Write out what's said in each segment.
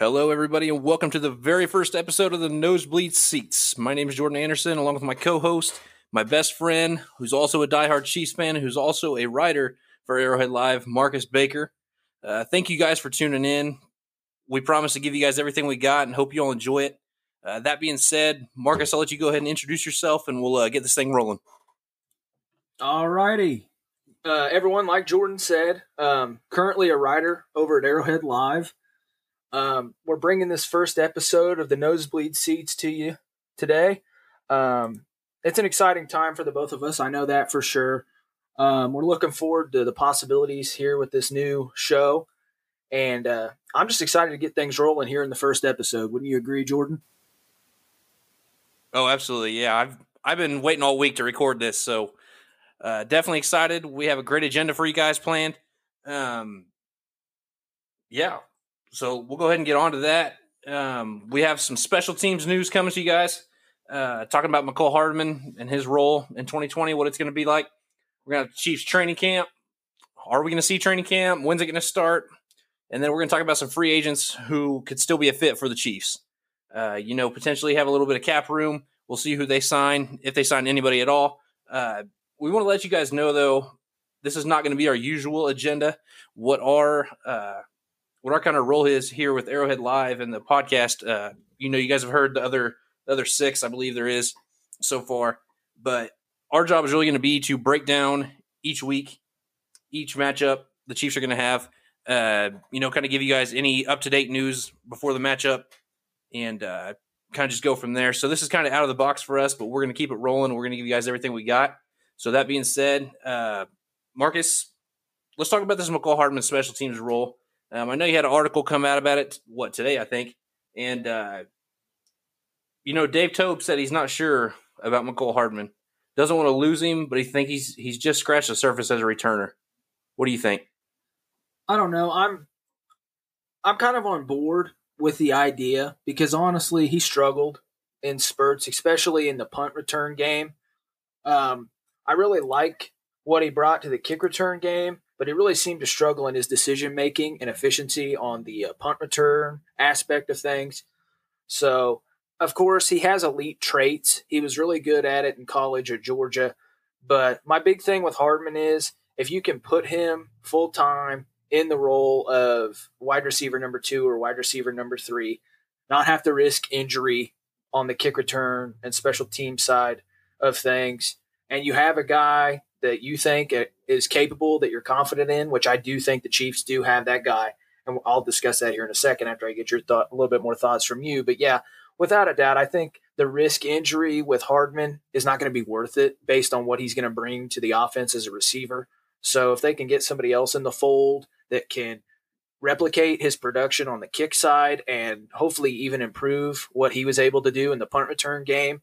Hello, everybody, and welcome to the very first episode of the Nosebleed Seats. My name is Jordan Anderson, along with my co-host, my best friend, who's also a diehard Chiefs fan, who's also a writer for Arrowhead Live, Marcus Baker. Thank you guys for tuning in. We promise to give you guys everything we got and hope you all enjoy it. That being said, Marcus, I'll let you go ahead and introduce yourself, and we'll get this thing rolling. All righty. Everyone, like Jordan said, currently a writer over at Arrowhead Live. We're bringing this first episode of the Nosebleed Seats to you today. It's an exciting time for the both of us. I know that for sure. We're looking forward to the possibilities here with this new show. And I'm just excited to get things rolling here in the first episode. Wouldn't you agree, Jordan? Oh, absolutely. Yeah, I've been waiting all week to record this. So definitely excited. We have a great agenda for you guys planned. Yeah. So we'll go ahead and get on to that. We have some special teams news coming to you guys, talking about Mecole Hardman and his role in 2020, what it's going to be like. We're going to have Chiefs training camp. Are we going to see training camp? When's it going to start? And then we're going to talk about some free agents who could still be a fit for the Chiefs. Potentially have a little bit of cap room. We'll see who they sign, if they sign anybody at all. We want to let you guys know, though, this is not going to be our usual agenda. What our kind of role is here with Arrowhead Live and the podcast, you guys have heard the other six, I believe there is so far. But our job is really going to be to break down each week, each matchup the Chiefs are going to have, kind of give you guys any up-to-date news before the matchup and kind of just go from there. So this is kind of out of the box for us, but we're going to keep it rolling. We're going to give you guys everything we got. So that being said, Marcus, let's talk about this Mecole Hardman special teams role. I know you had an article come out about it, today, I think. And, Dave Toub said he's not sure about Mecole Hardman. Doesn't want to lose him, but he thinks he's just scratched the surface as a returner. What do you think? I don't know. I'm kind of on board with the idea because, honestly, he struggled in spurts, especially in the punt return game. I really like what he brought to the kick return game, but he really seemed to struggle in his decision-making and efficiency on the punt return aspect of things. So, of course, he has elite traits. He was really good at it in college at Georgia. But my big thing with Hardman is if you can put him full-time in the role of wide receiver number 2 or wide receiver number 3, not have to risk injury on the kick return and special team side of things, and you have a guy that you think is capable, that you're confident in, which I do think the Chiefs do have that guy. And I'll discuss that here in a second after I get a little bit more thoughts from you. But, yeah, without a doubt, I think the risk injury with Hardman is not going to be worth it based on what he's going to bring to the offense as a receiver. So if they can get somebody else in the fold that can replicate his production on the kick side and hopefully even improve what he was able to do in the punt return game,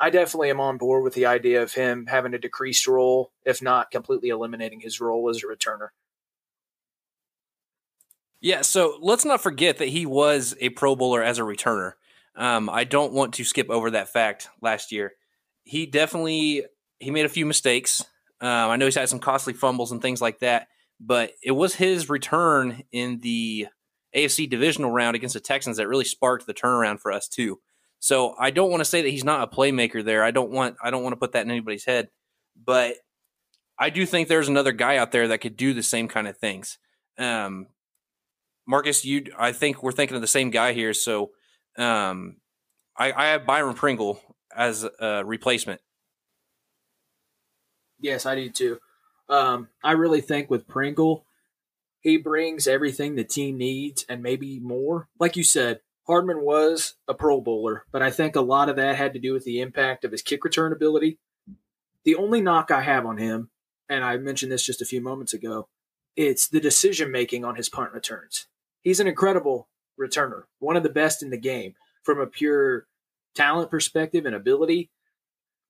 I definitely am on board with the idea of him having a decreased role, if not completely eliminating his role as a returner. Yeah, so let's not forget that he was a Pro Bowler as a returner. I don't want to skip over that fact last year. He made a few mistakes. I know he's had some costly fumbles and things like that, but it was his return in the AFC divisional round against the Texans that really sparked the turnaround for us too. So I don't want to say that he's not a playmaker there. I don't want to put that in anybody's head, but I do think there's another guy out there that could do the same kind of things. Marcus, I think we're thinking of the same guy here. So I have Byron Pringle as a replacement. Yes, I do too. I really think with Pringle, he brings everything the team needs and maybe more. Like you said, Hardman was a Pro Bowler, but I think a lot of that had to do with the impact of his kick return ability. The only knock I have on him, and I mentioned this just a few moments ago, it's the decision-making on his punt returns. He's an incredible returner, one of the best in the game from a pure talent perspective and ability.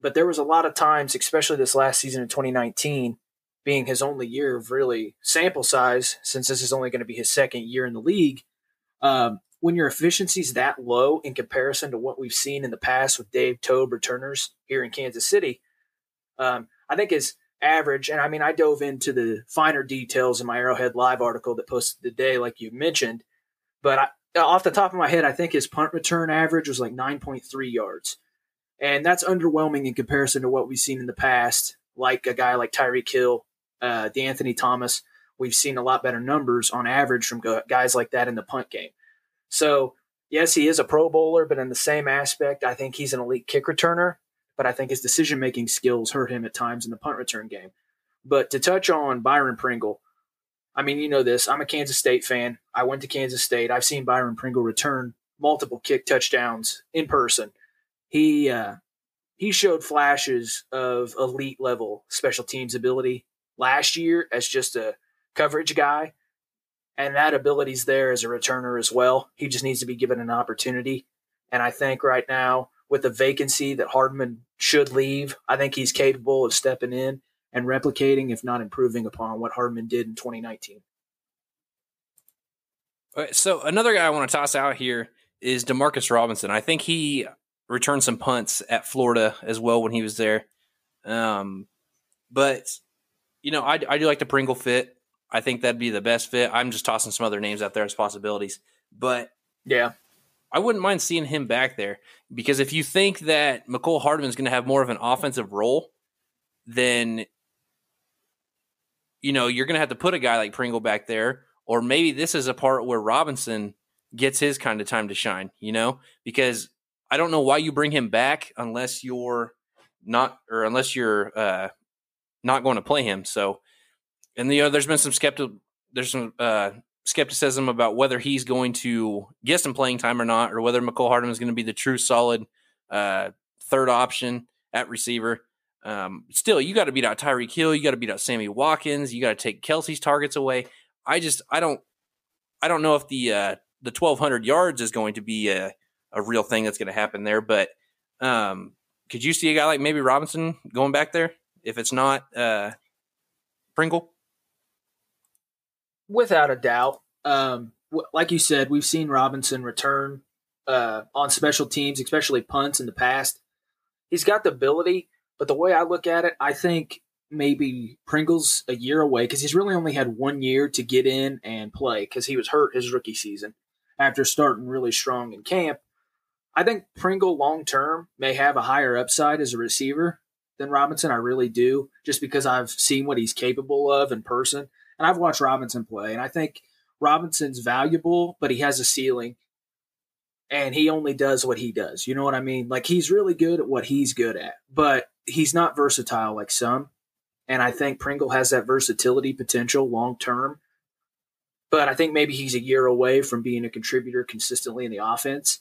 But there was a lot of times, especially this last season in 2019, being his only year of really sample size, since this is only going to be his second year in the league, when your efficiency is that low in comparison to what we've seen in the past with Dave Toub returners here in Kansas City, I think his average, and I mean, I dove into the finer details in my Arrowhead Live article that posted today, like you mentioned, But off the top of my head, I think his punt return average was like 9.3 yards. And that's underwhelming in comparison to what we've seen in the past, like a guy like Tyreek Hill, DeAnthony Thomas. We've seen a lot better numbers on average from guys like that in the punt game. So, yes, he is a Pro Bowler, but in the same aspect, I think he's an elite kick returner. But I think his decision-making skills hurt him at times in the punt return game. But to touch on Byron Pringle, I mean, you know this. I'm a Kansas State fan. I went to Kansas State. I've seen Byron Pringle return multiple kick touchdowns in person. He showed flashes of elite-level special teams ability last year as just a coverage guy, and that ability's there as a returner as well. He just needs to be given an opportunity. And I think right now, with the vacancy that Hardman should leave, I think he's capable of stepping in and replicating, if not improving upon, what Hardman did in 2019. All right, so another guy I want to toss out here is DeMarcus Robinson. I think he returned some punts at Florida as well when he was there. But, you know, I do like the Pringle fit. I think that'd be the best fit. I'm just tossing some other names out there as possibilities. But yeah, I wouldn't mind seeing him back there, because if you think that Mecole Hardman is going to have more of an offensive role, then, you know, you're going to have to put a guy like Pringle back there, or maybe this is a part where Robinson gets his kind of time to shine, you know, because I don't know why you bring him back unless you're not, or unless you're not going to play him. So, and you know, there's been some skepticism about whether he's going to get some playing time or not, or whether Mecole Hardman is going to be the true solid third option at receiver. Still, you got to beat out Tyreek Hill. You got to beat out Sammy Watkins. You got to take Kelsey's targets away. I don't know if the 1,200 yards is going to be a real thing that's going to happen there. But could you see a guy like maybe Robinson going back there if it's not Pringle? Without a doubt. Like you said, we've seen Robinson return on special teams, especially punts in the past. He's got the ability, but the way I look at it, I think maybe Pringle's a year away because he's really only had 1 year to get in and play because he was hurt his rookie season after starting really strong in camp. I think Pringle long-term may have a higher upside as a receiver than Robinson. I really do, just because I've seen what he's capable of in person. And I've watched Robinson play, and I think Robinson's valuable, but he has a ceiling, and he only does what he does. You know what I mean? Like, he's really good at what he's good at, but he's not versatile like some. And I think Pringle has that versatility potential long-term, but I think maybe he's a year away from being a contributor consistently in the offense.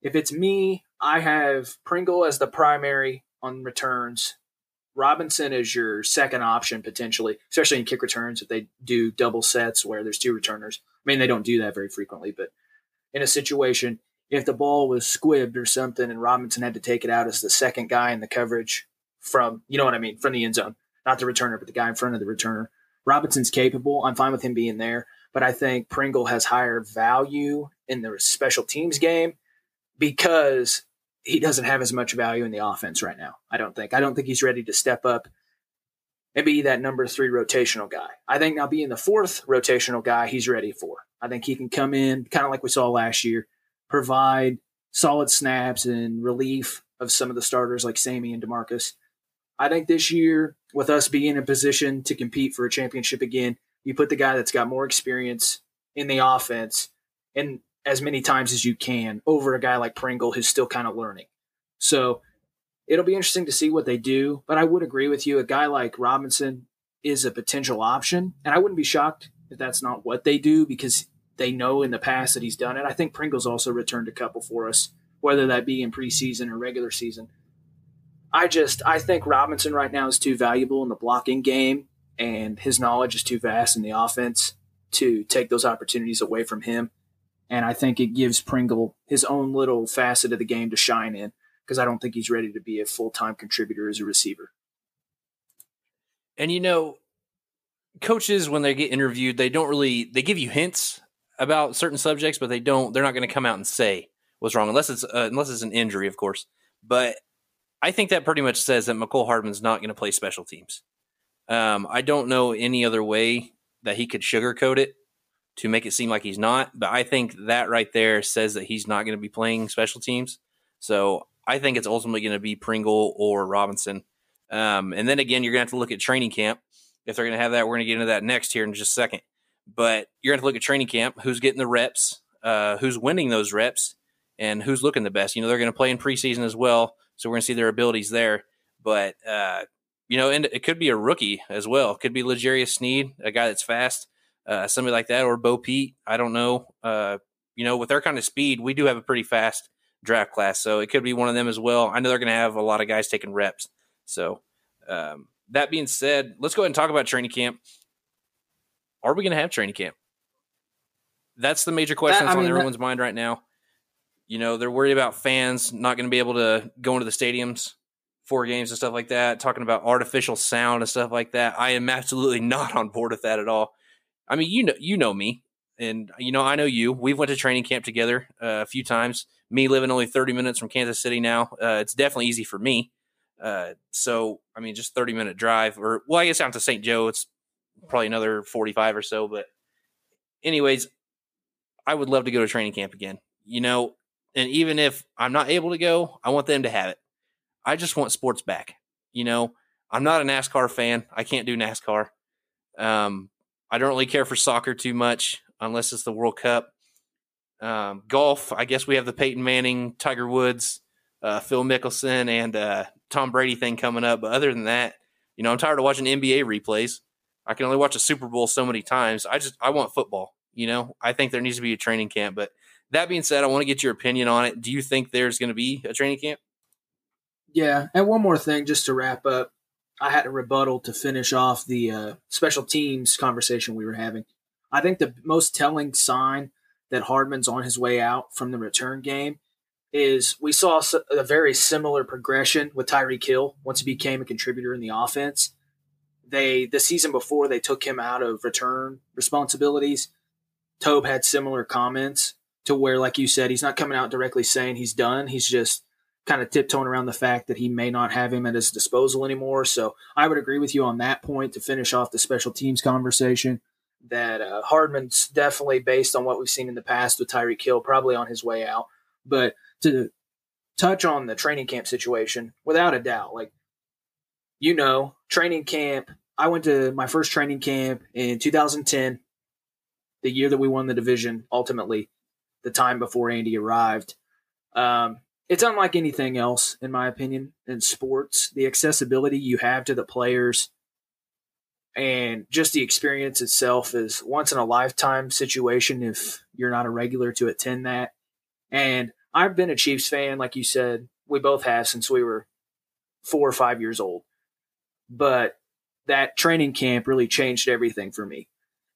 If it's me, I have Pringle as the primary on returns. Robinson is your second option potentially, especially in kick returns if they do double sets where there's two returners. I mean, they don't do that very frequently, but in a situation, if the ball was squibbed or something and Robinson had to take it out as the second guy in the coverage from, you know what I mean, from the end zone, not the returner, but the guy in front of the returner. Robinson's capable. I'm fine with him being there, but I think Pringle has higher value in the special teams game because he doesn't have as much value in the offense right now. I don't think he's ready to step up and be that number 3 rotational guy. I think now being the 4th rotational guy, he's ready for. I think he can come in kind of like we saw last year, provide solid snaps and relief of some of the starters like Sammy and DeMarcus. I think this year, with us being in position to compete for a championship again, you put the guy that's got more experience in the offense and as many times as you can over a guy like Pringle who's still kind of learning. So it'll be interesting to see what they do, but I would agree with you. A guy like Robinson is a potential option, and I wouldn't be shocked if that's not what they do because they know in the past that he's done it. I think Pringle's also returned a couple for us, whether that be in preseason or regular season. I think Robinson right now is too valuable in the blocking game, and his knowledge is too vast in the offense to take those opportunities away from him. And I think it gives Pringle his own little facet of the game to shine in because I don't think he's ready to be a full-time contributor as a receiver. And, you know, coaches, when they get interviewed, they give you hints about certain subjects, but they're not going to come out and say what's wrong unless it's an injury, of course. But I think that pretty much says that Mecole Hardman's not going to play special teams. I don't know any other way that he could sugarcoat it. to make it seem like he's not. But I think that right there says that he's not going to be playing special teams. So I think it's ultimately going to be Pringle or Robinson. And then again, you're going to have to look at training camp. If they're going to have that, we're going to get into that next here in just a second. But you're going to have to look at training camp, who's getting the reps, who's winning those reps, and who's looking the best. You know, they're going to play in preseason as well, so we're going to see their abilities there. But, you know, and it could be a rookie as well. It could be LaJarius Sneed, a guy that's fast, somebody like that, or Bo Peep. I don't know. You know, with their kind of speed, we do have a pretty fast draft class, so it could be one of them as well. I know they're going to have a lot of guys taking reps. So that being said, let's go ahead and talk about training camp. Are we going to have training camp? That's the major question that's on everyone's mind right now. You know, they're worried about fans not going to be able to go into the stadiums for games and stuff like that, talking about artificial sound and stuff like that. I am absolutely not on board with that at all. I mean, you know me, and, you know, I know you. We've went to training camp together a few times. Me living only 30 minutes from Kansas City now, it's definitely easy for me. So, I mean, just 30-minute drive, or, well, I guess out to St. Joe, it's probably another 45 or so. But anyways, I would love to go to training camp again, you know, and even if I'm not able to go, I want them to have it. I just want sports back. You know, I'm not a NASCAR fan. I can't do NASCAR. I don't really care for soccer too much unless it's the World Cup. Golf, I guess we have the Peyton Manning, Tiger Woods, Phil Mickelson, and Tom Brady thing coming up. But other than that, you know, I'm tired of watching NBA replays. I can only watch a Super Bowl so many times. I want football, you know. I think there needs to be a training camp. But that being said, I want to get your opinion on it. Do you think there's going to be a training camp? Yeah, and one more thing just to wrap up. I had a rebuttal to finish off the special teams conversation we were having. I think the most telling sign that Hardman's on his way out from the return game is we saw a very similar progression with Tyreek Hill once he became a contributor in the offense. The season before, they took him out of return responsibilities. Toub had similar comments to where, like you said, he's not coming out directly saying he's done. He's just kind of tiptoeing around the fact that he may not have him at his disposal anymore. So I would agree with you on that point to finish off the special teams conversation, that Hardman's definitely, based on what we've seen in the past with Tyreek Hill, probably on his way out. But to touch on the training camp situation, without a doubt, like, you know, training camp, I went to my first training camp in 2010, the year that we won the division, ultimately, the time before Andy arrived. It's unlike anything else, in my opinion, in sports. The accessibility you have to the players and just the experience itself is once-in-a-lifetime situation if you're not a regular to attend that. And I've been a Chiefs fan, like you said. We both have since we were 4 or 5 years old. But that training camp really changed everything for me.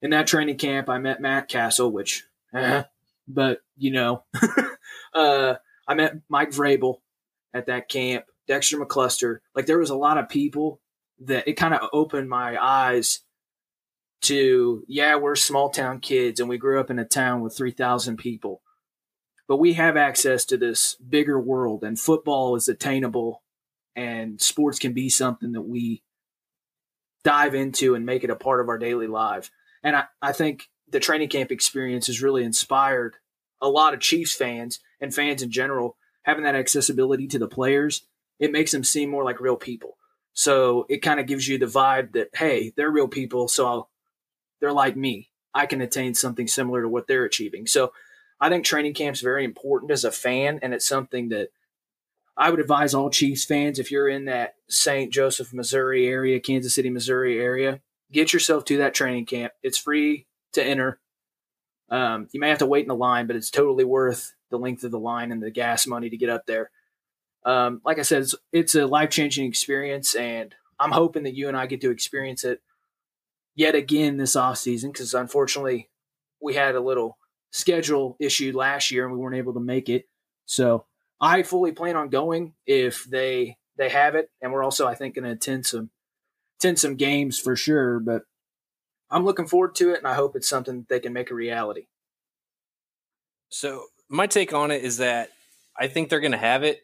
In that training camp, I met Matt Castle, which, but, you know, I met Mike Vrabel at that camp, Dexter McCluster. Like, there was a lot of people that it kind of opened my eyes to, yeah, we're small-town kids, and we grew up in a town with 3,000 people. But we have access to this bigger world, and football is attainable, and sports can be something that we dive into and make it a part of our daily life. And I think the training camp experience has really inspired a lot of Chiefs fans and fans in general. Having that accessibility to the players, it makes them seem more like real people. So it kind of gives you the vibe that, hey, they're real people, so they're like me. I can attain something similar to what they're achieving. So I think training camp's very important as a fan, and it's something that I would advise all Chiefs fans, if you're in that St. Joseph, Missouri area, Kansas City, Missouri area, get yourself to that training camp. It's free to enter. You may have to wait in the line, but it's totally worth the length of the line and the gas money to get up there. Like I said, it's a life-changing experience, and I'm hoping that you and I get to experience it yet again this offseason, because unfortunately we had a little schedule issue last year and we weren't able to make it. So I fully plan on going if they have it, and we're also, I think, going to attend some games for sure, but I'm looking forward to it, and I hope it's something that they can make a reality. So my take on it is that I think they're going to have it,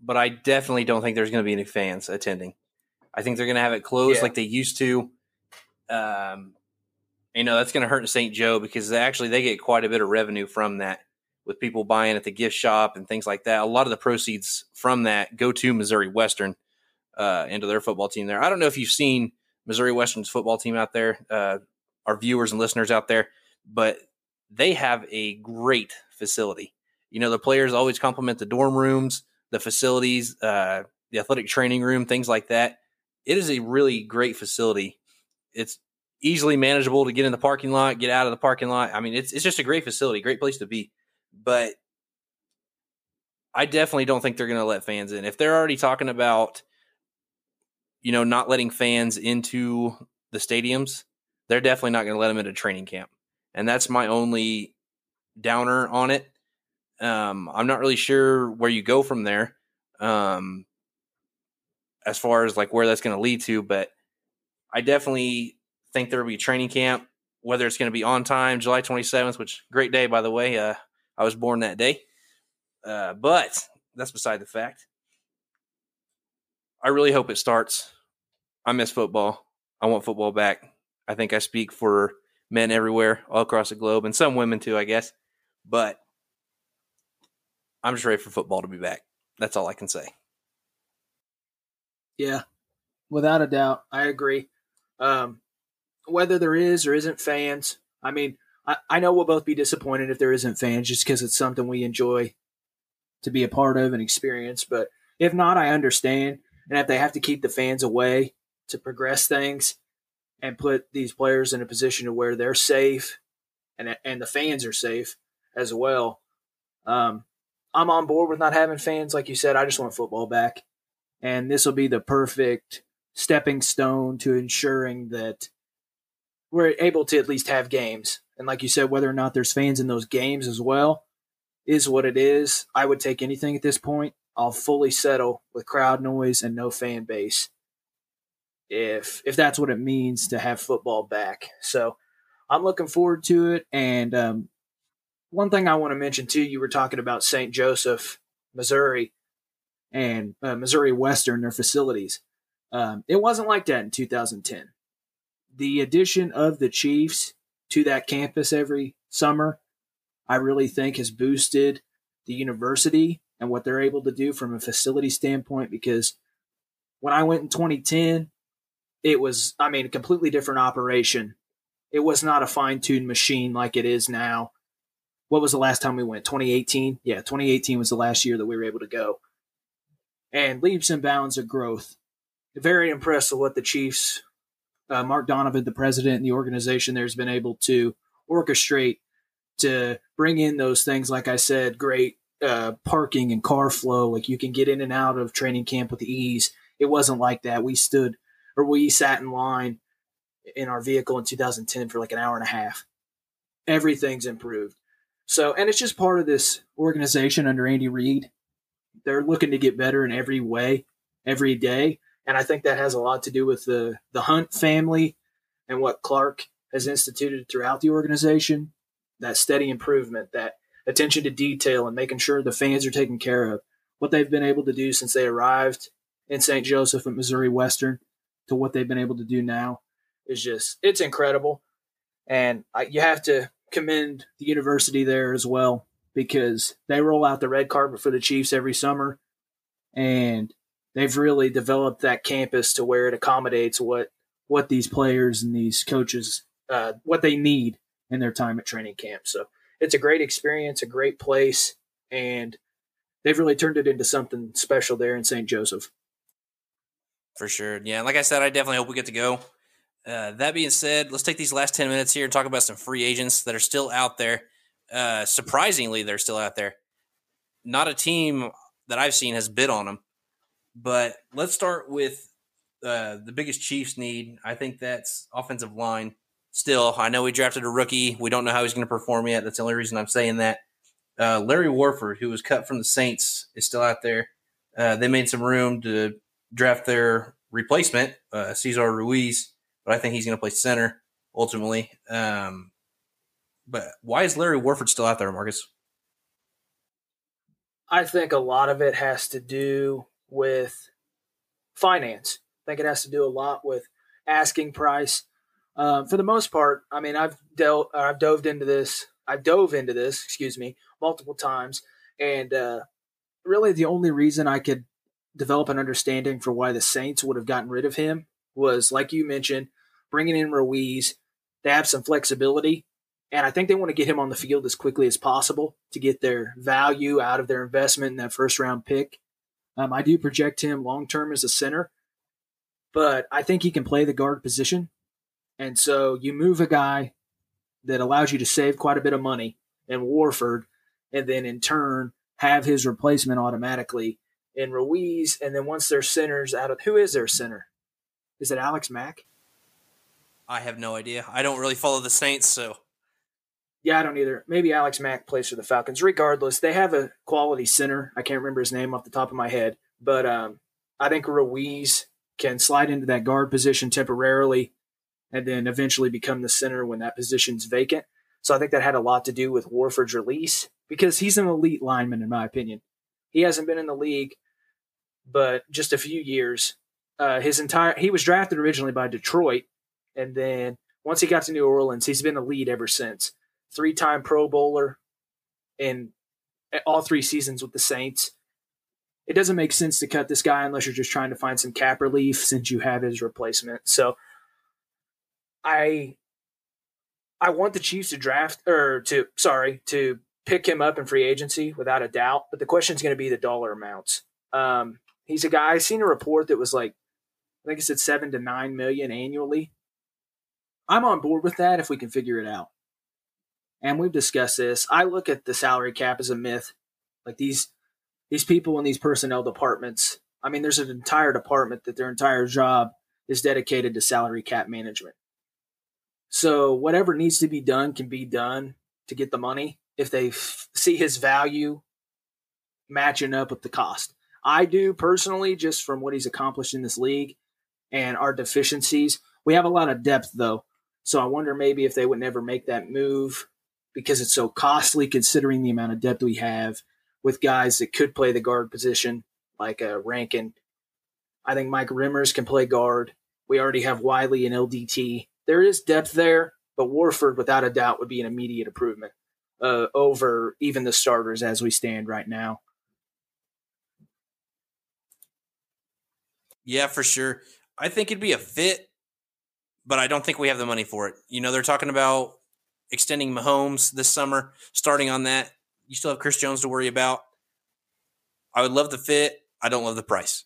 but I definitely don't think there's going to be any fans attending. I think they're going to have it closed like they used to. You know, that's going to hurt St. Joe because they get quite a bit of revenue from that with people buying at the gift shop and things like that. A lot of the proceeds from that go to Missouri Western and to their football team there. I don't know if you've seen Missouri Western's football team out there, our viewers and listeners out there, but they have a great facility. You know, the players always compliment the dorm rooms, the facilities, the athletic training room, things like that. It is a really great facility. It's easily manageable to get in the parking lot, get out of the parking lot. I mean, it's just a great facility, great place to be. But I definitely don't think they're going to let fans in. If they're already talking about, you know, not letting fans into the stadiums, they're definitely not going to let them into training camp. And that's my only downer on it. I'm not really sure where you go from there as far as like where that's going to lead to, but I definitely think there will be training camp, whether it's going to be on time, July 27th, which great day, by the way. I was born that day, but that's beside the fact. I really hope it starts. I miss football. I want football back. I think I speak for men everywhere all across the globe and some women too, I guess, but I'm just ready for football to be back. That's all I can say. Yeah, without a doubt. I agree. Whether there is or isn't fans, I mean, I know we'll both be disappointed if there isn't fans just because it's something we enjoy to be a part of and experience. But if not, I understand. And if they have to keep the fans away to progress things and put these players in a position to where they're safe and the fans are safe as well, I'm on board with not having fans. Like you said, I just want football back. And this will be the perfect stepping stone to ensuring that we're able to at least have games. And like you said, whether or not there's fans in those games as well is what it is. I would take anything at this point. I'll fully settle with crowd noise and no fan base if that's what it means to have football back. So I'm looking forward to it. And one thing I want to mention, too, you were talking about St. Joseph, Missouri, and Missouri Western, their facilities. It wasn't like that in 2010. The addition of the Chiefs to that campus every summer, I really think has boosted the university and what they're able to do from a facility standpoint, because when I went in 2010, it was, I mean, a completely different operation. It was not a fine-tuned machine like it is now. What was the last time we went? 2018? Yeah, 2018 was the last year that we were able to go. And leaps and bounds of growth. Very impressed with what the Chiefs, Mark Donovan, the president and the organization there, has been able to orchestrate to bring in those things. Like I said, great parking and car flow. Like you can get in and out of training camp with ease. It wasn't like that. We sat in line in our vehicle in 2010 for like an hour and a half. Everything's improved. So, and it's just part of this organization under Andy Reid. They're looking to get better in every way, every day. And I think that has a lot to do with the Hunt family and what Clark has instituted throughout the organization, that steady improvement, that attention to detail and making sure the fans are taken care of, what they've been able to do since they arrived in St. Joseph at Missouri Western to what they've been able to do now is just, it's incredible. And you have to commend the university there as well, because they roll out the red carpet for the Chiefs every summer, and they've really developed that campus to where it accommodates what these players and these coaches, what they need in their time at training camp. So it's a great experience, a great place, and they've really turned it into something special there in St. Joseph. For sure. Yeah, like I said, I definitely hope we get to go. That being said, let's take these last 10 minutes here and talk about some free agents that are still out there. Surprisingly, they're still out there. Not a team that I've seen has bid on them. But let's start with the biggest Chiefs need. I think that's offensive line. Still, I know we drafted a rookie. We don't know how he's going to perform yet. That's the only reason I'm saying that. Larry Warford, who was cut from the Saints, is still out there. They made some room to draft their replacement, Cesar Ruiz, but I think he's going to play center ultimately. But why is Larry Warford still out there, Marcus? I think a lot of it has to do with finance. I think it has to do a lot with asking price, For the most part, I mean, I've dove into this multiple times, and really the only reason I could develop an understanding for why the Saints would have gotten rid of him was, like you mentioned, bringing in Ruiz. They have some flexibility, and I think they want to get him on the field as quickly as possible to get their value out of their investment in that first-round pick. I do project him long-term as a center, but I think he can play the guard position. And so you move a guy that allows you to save quite a bit of money in Warford, and then in turn have his replacement automatically in Ruiz. And then once their center's out of – who is their center? Is it Alex Mack? I have no idea. I don't really follow the Saints, so. Yeah, I don't either. Maybe Alex Mack plays for the Falcons. Regardless, they have a quality center. I can't remember his name off the top of my head. But I think Ruiz can slide into that guard position temporarily and then eventually become the center when that position's vacant. So I think that had a lot to do with Warford's release because he's an elite lineman, in my opinion. He hasn't been in the league but just a few years. He was drafted originally by Detroit, and then once he got to New Orleans, he's been elite ever since. 3-time Pro Bowler in all 3 seasons with the Saints. It doesn't make sense to cut this guy unless you're just trying to find some cap relief since you have his replacement. So I want the Chiefs to to pick him up in free agency without a doubt, but the question is going to be the dollar amounts. He's a guy, I seen a report that was like, I think it said $7 to $9 million annually. I'm on board with that if we can figure it out. And we've discussed this. I look at the salary cap as a myth. Like these people in these personnel departments, I mean, there's an entire department that their entire job is dedicated to salary cap management. So whatever needs to be done can be done to get the money if they see his value matching up with the cost. I do personally, just from what he's accomplished in this league and our deficiencies. We have a lot of depth, though. So I wonder maybe if they would never make that move because it's so costly considering the amount of depth we have with guys that could play the guard position, like Rankin. I think Mike Rimmers can play guard. We already have Wiley and LDT. There is depth there, but Warford, without a doubt, would be an immediate improvement over even the starters as we stand right now. Yeah, for sure. I think it'd be a fit, but I don't think we have the money for it. You know, they're talking about extending Mahomes this summer, starting on that. You still have Chris Jones to worry about. I would love the fit. I don't love the price.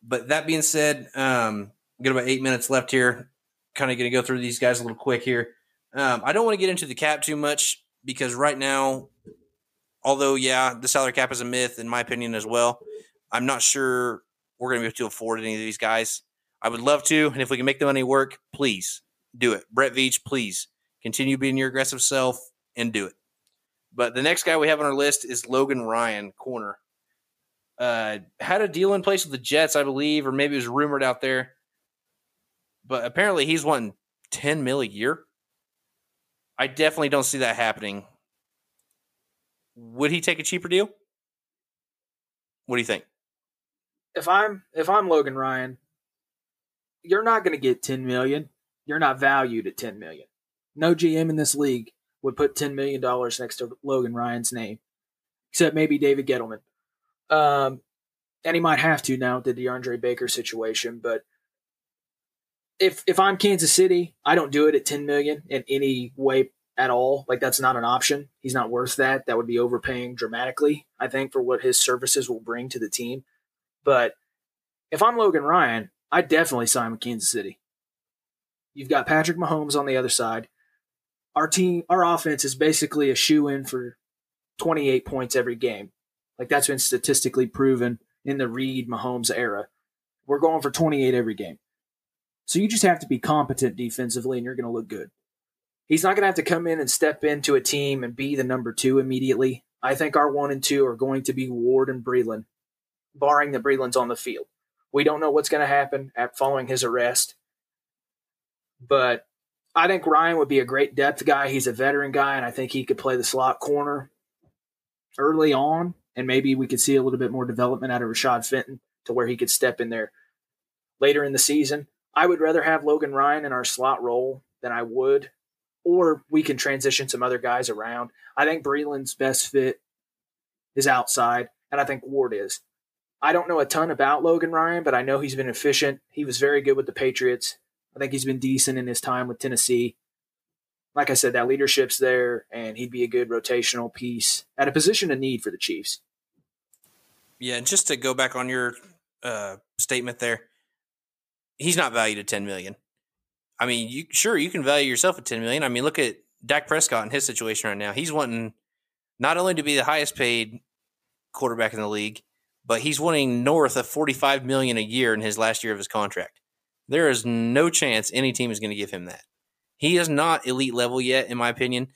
But that being said, I've got about 8 minutes left here. Kind of going to go through these guys a little quick here. I don't want to get into the cap too much because right now, although, yeah, the salary cap is a myth in my opinion as well, I'm not sure we're going to be able to afford any of these guys. I would love to, and if we can make the money work, please do it. Brett Veach, please continue being your aggressive self and do it. But the next guy we have on our list is Logan Ryan, corner. Had a deal in place with the Jets, I believe, or maybe it was rumored out there. But apparently he's wanting $10 million a year. I definitely don't see that happening. Would he take a cheaper deal? What do you think? If I'm Logan Ryan, you're not going to get $10 million. You're not valued at $10 million. No GM in this league would put $10 million next to Logan Ryan's name, except maybe David Gettleman. And he might have to now with the DeAndre Baker situation. But if I'm Kansas City, I don't do it at $10 million in any way at all. Like, that's not an option. He's not worth that. That would be overpaying dramatically, I think, for what his services will bring to the team. But if I'm Logan Ryan, I definitely sign with Kansas City. You've got Patrick Mahomes on the other side. Our offense is basically a shoe-in for 28 points every game. Like, that's been statistically proven in the Reid Mahomes era. We're going for 28 every game. So you just have to be competent defensively, and you're going to look good. He's not going to have to come in and step into a team and be the number 2 immediately. I think our 1 and 2 are going to be Ward and Breeland, barring that Breeland's on the field. We don't know what's going to happen following his arrest. But I think Ryan would be a great depth guy. He's a veteran guy, and I think he could play the slot corner early on, and maybe we could see a little bit more development out of Rashad Fenton to where he could step in there later in the season. I would rather have Logan Ryan in our slot role than I would, or we can transition some other guys around. I think Breeland's best fit is outside, and I think Ward is. I don't know a ton about Logan Ryan, but I know he's been efficient. He was very good with the Patriots. I think he's been decent in his time with Tennessee. Like I said, that leadership's there, and he'd be a good rotational piece at a position of need for the Chiefs. Yeah, and just to go back on your statement there, he's not valued at $10 million. I mean, you can value yourself at $10 million. I mean, look at Dak Prescott and his situation right now. He's wanting not only to be the highest-paid quarterback in the league, but he's wanting north of $45 million a year in his last year of his contract. There is no chance any team is going to give him that. He is not elite level yet, in my opinion.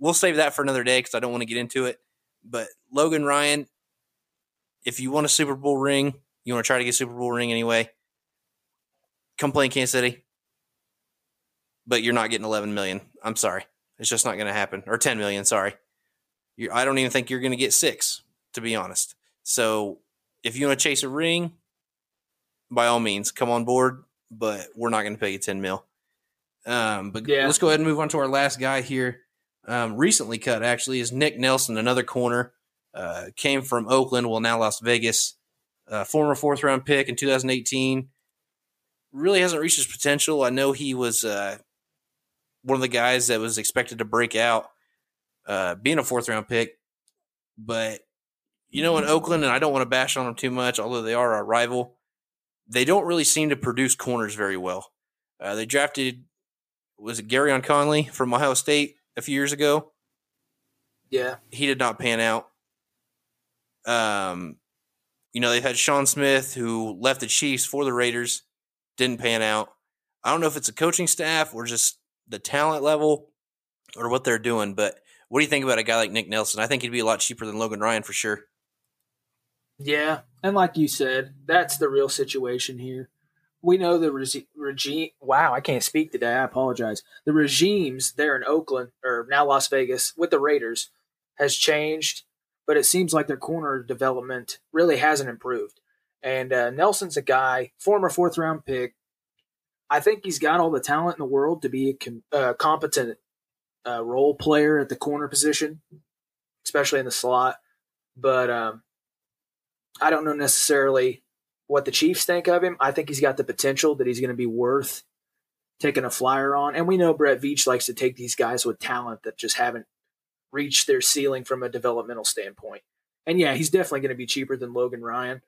We'll save that for another day because I don't want to get into it. But Logan Ryan, if you want a Super Bowl ring, you want to try to get a Super Bowl ring anyway, come play in Kansas City. But you're not getting $11 million. I'm sorry. It's just not going to happen. Or $10 million, sorry. I don't even think you're going to get $6 million, to be honest. So if you want to chase a ring, by all means, come on board. But we're not going to pay you $10 million. Let's go ahead and move on to our last guy here. Recently cut, actually, is Nick Nelson, another corner. Came from Oakland, well, now Las Vegas. Former fourth-round pick in 2018. Really hasn't reached his potential. I know he was one of the guys that was expected to break out being a fourth-round pick. But, you know, in Oakland, and I don't want to bash on them too much, although they are our rival, they don't really seem to produce corners very well. They drafted, was it Garyon Conley from Ohio State a few years ago? Yeah. He did not pan out. You know, they've had Sean Smith, who left the Chiefs for the Raiders, didn't pan out. I don't know if it's a coaching staff or just the talent level or what they're doing, but what do you think about a guy like Nick Nelson? I think he'd be a lot cheaper than Logan Ryan for sure. Yeah, and like you said, that's the real situation here. We know the regime. Wow, I can't speak today. I apologize. The regimes there in Oakland, or now Las Vegas, with the Raiders has changed, but it seems like their corner development really hasn't improved. And Nelson's a guy, former fourth-round pick. I think he's got all the talent in the world to be a competent role player at the corner position, especially in the slot. But I don't know necessarily what the Chiefs think of him. I think he's got the potential that he's going to be worth taking a flyer on. And we know Brett Veach likes to take these guys with talent that just haven't reached their ceiling from a developmental standpoint. And yeah, he's definitely going to be cheaper than Logan Ryan.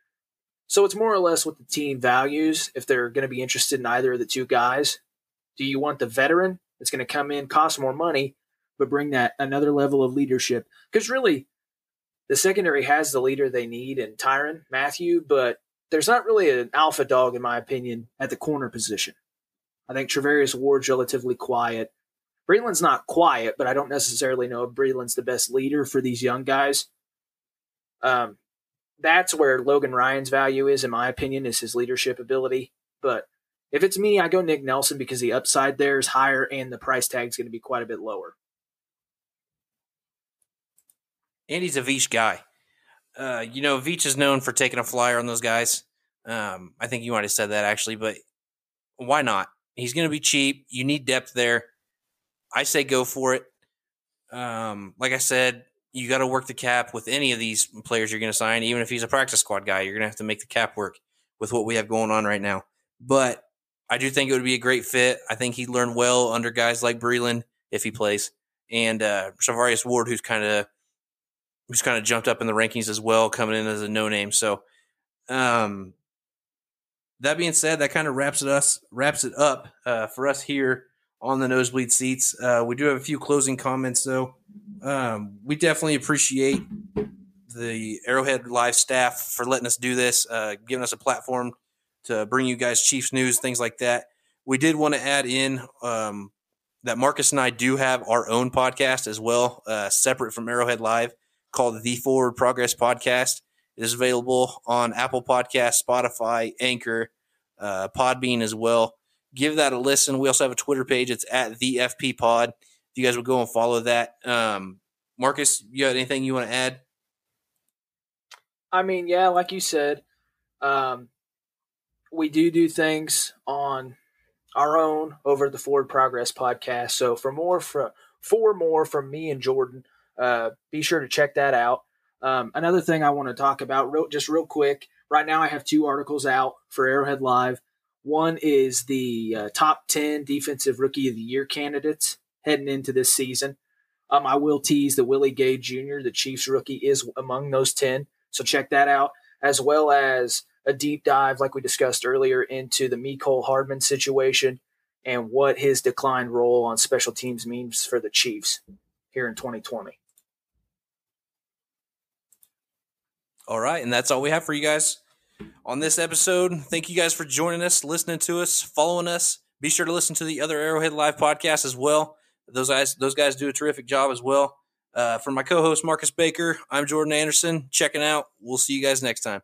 So it's more or less what the team values if they're going to be interested in either of the two guys. Do you want the veteran that's going to come in, cost more money, but bring that another level of leadership? Because really, the secondary has the leader they need in Tyron Matthew, but there's not really an alpha dog, in my opinion, at the corner position. I think Charvarius Ward's relatively quiet. Breeland's not quiet, but I don't necessarily know if Breeland's the best leader for these young guys. That's where Logan Ryan's value is, in my opinion, is his leadership ability. But if it's me, I go Nick Nelson because the upside there is higher and the price tag's going to be quite a bit lower. And he's a Veach guy. You know, Veach is known for taking a flyer on those guys. I think you might have said that, actually, but why not? He's going to be cheap. You need depth there. I say go for it. Like I said, you got to work the cap with any of these players you're going to sign. Even if he's a practice squad guy, you're going to have to make the cap work with what we have going on right now. But I do think it would be a great fit. I think he'd learn well under guys like Breeland, if he plays, and Charvarius Ward, who's kind of jumped up in the rankings as well, coming in as a no-name. So that being said, that kind of wraps it up for us here on the Nosebleed Seats. We do have a few closing comments, though. We definitely appreciate the Arrowhead Live staff for letting us do this, giving us a platform to bring you guys Chiefs news, things like that. We did want to add in that Marcus and I do have our own podcast as well, separate from Arrowhead Live, called the Forward Progress Podcast. It is available on Apple Podcasts, Spotify, Anchor, Podbean as well. Give that a listen. We also have a Twitter page. It's at the FP Pod. If you guys would go and follow that. Marcus, you got anything you want to add? I mean, yeah, like you said, we do things on our own over at the Forward Progress Podcast. So for more from me and Jordan, be sure to check that out. Another thing I want to talk about real quick, right now I have two articles out for Arrowhead Live. One is the top 10 defensive rookie of the year candidates heading into this season. I will tease that Willie Gay Jr., the Chiefs rookie, is among those 10. So check that out, as well as a deep dive, like we discussed earlier, into the Mecole Hardman situation and what his declined role on special teams means for the Chiefs here in 2020. All right, and that's all we have for you guys on this episode. Thank you guys for joining us, listening to us, following us. Be sure to listen to the other Arrowhead Live podcast as well. Those guys do a terrific job as well. For my co-host, Marcus Baker, I'm Jordan Anderson. Checking out. We'll see you guys next time.